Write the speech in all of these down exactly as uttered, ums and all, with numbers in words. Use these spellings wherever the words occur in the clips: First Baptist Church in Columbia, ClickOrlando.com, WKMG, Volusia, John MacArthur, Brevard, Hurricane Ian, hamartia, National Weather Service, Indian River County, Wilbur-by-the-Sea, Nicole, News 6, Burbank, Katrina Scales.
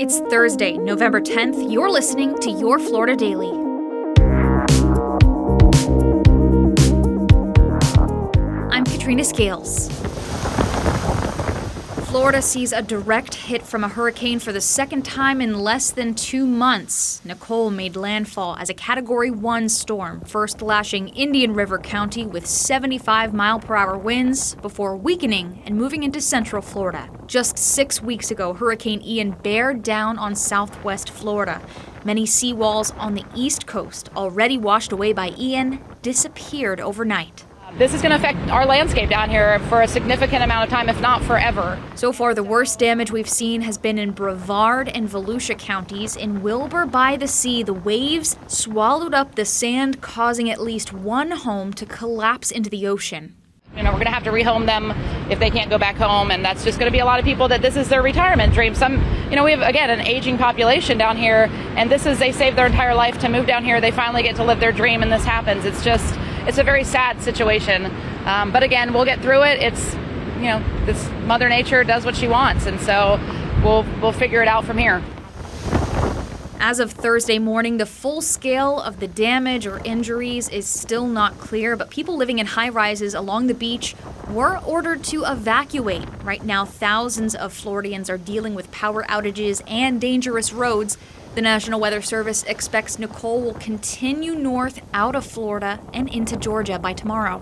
It's Thursday, November tenth. You're listening to Your Florida Daily. I'm Katrina Scales. Florida sees a direct hit from a hurricane for the second time in less than two months. Nicole made landfall as a Category one storm, first lashing Indian River County with seventy-five mile per hour winds before weakening and moving into central Florida. Just six weeks ago, Hurricane Ian bared down on southwest Florida. Many seawalls on the east coast, already washed away by Ian, disappeared overnight. This is going to affect our landscape down here for a significant amount of time, if not forever. So far, the worst damage we've seen has been in Brevard and Volusia counties. In Wilbur-by-the-Sea, the waves swallowed up the sand, causing at least one home to collapse into the ocean. You know, we're going to have to rehome them if they can't go back home, and that's just going to be a lot of people that this is their retirement dream. Some, you know, we have, again, an aging population down here, and this is, they saved their entire life to move down here. They finally get to live their dream, and this happens. It's just... It's a very sad situation, um, but again, we'll get through it. It's, you know, this Mother Nature does what she wants, and so we'll we'll figure it out from here. As of Thursday morning, the full scale of the damage or injuries is still not clear, but people living in high-rises along the beach were ordered to evacuate. Right now, thousands of Floridians are dealing with power outages and dangerous roads. The National Weather Service expects Nicole will continue north out of Florida and into Georgia by tomorrow.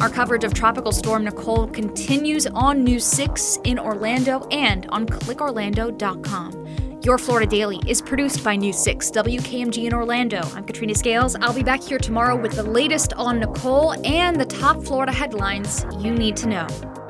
Our coverage of Tropical Storm Nicole continues on News six in Orlando and on Click Orlando dot com. Your Florida Daily is produced by News six, W K M G in Orlando. I'm Katrina Scales. I'll be back here tomorrow with the latest on Nicole and the top Florida headlines you need to know.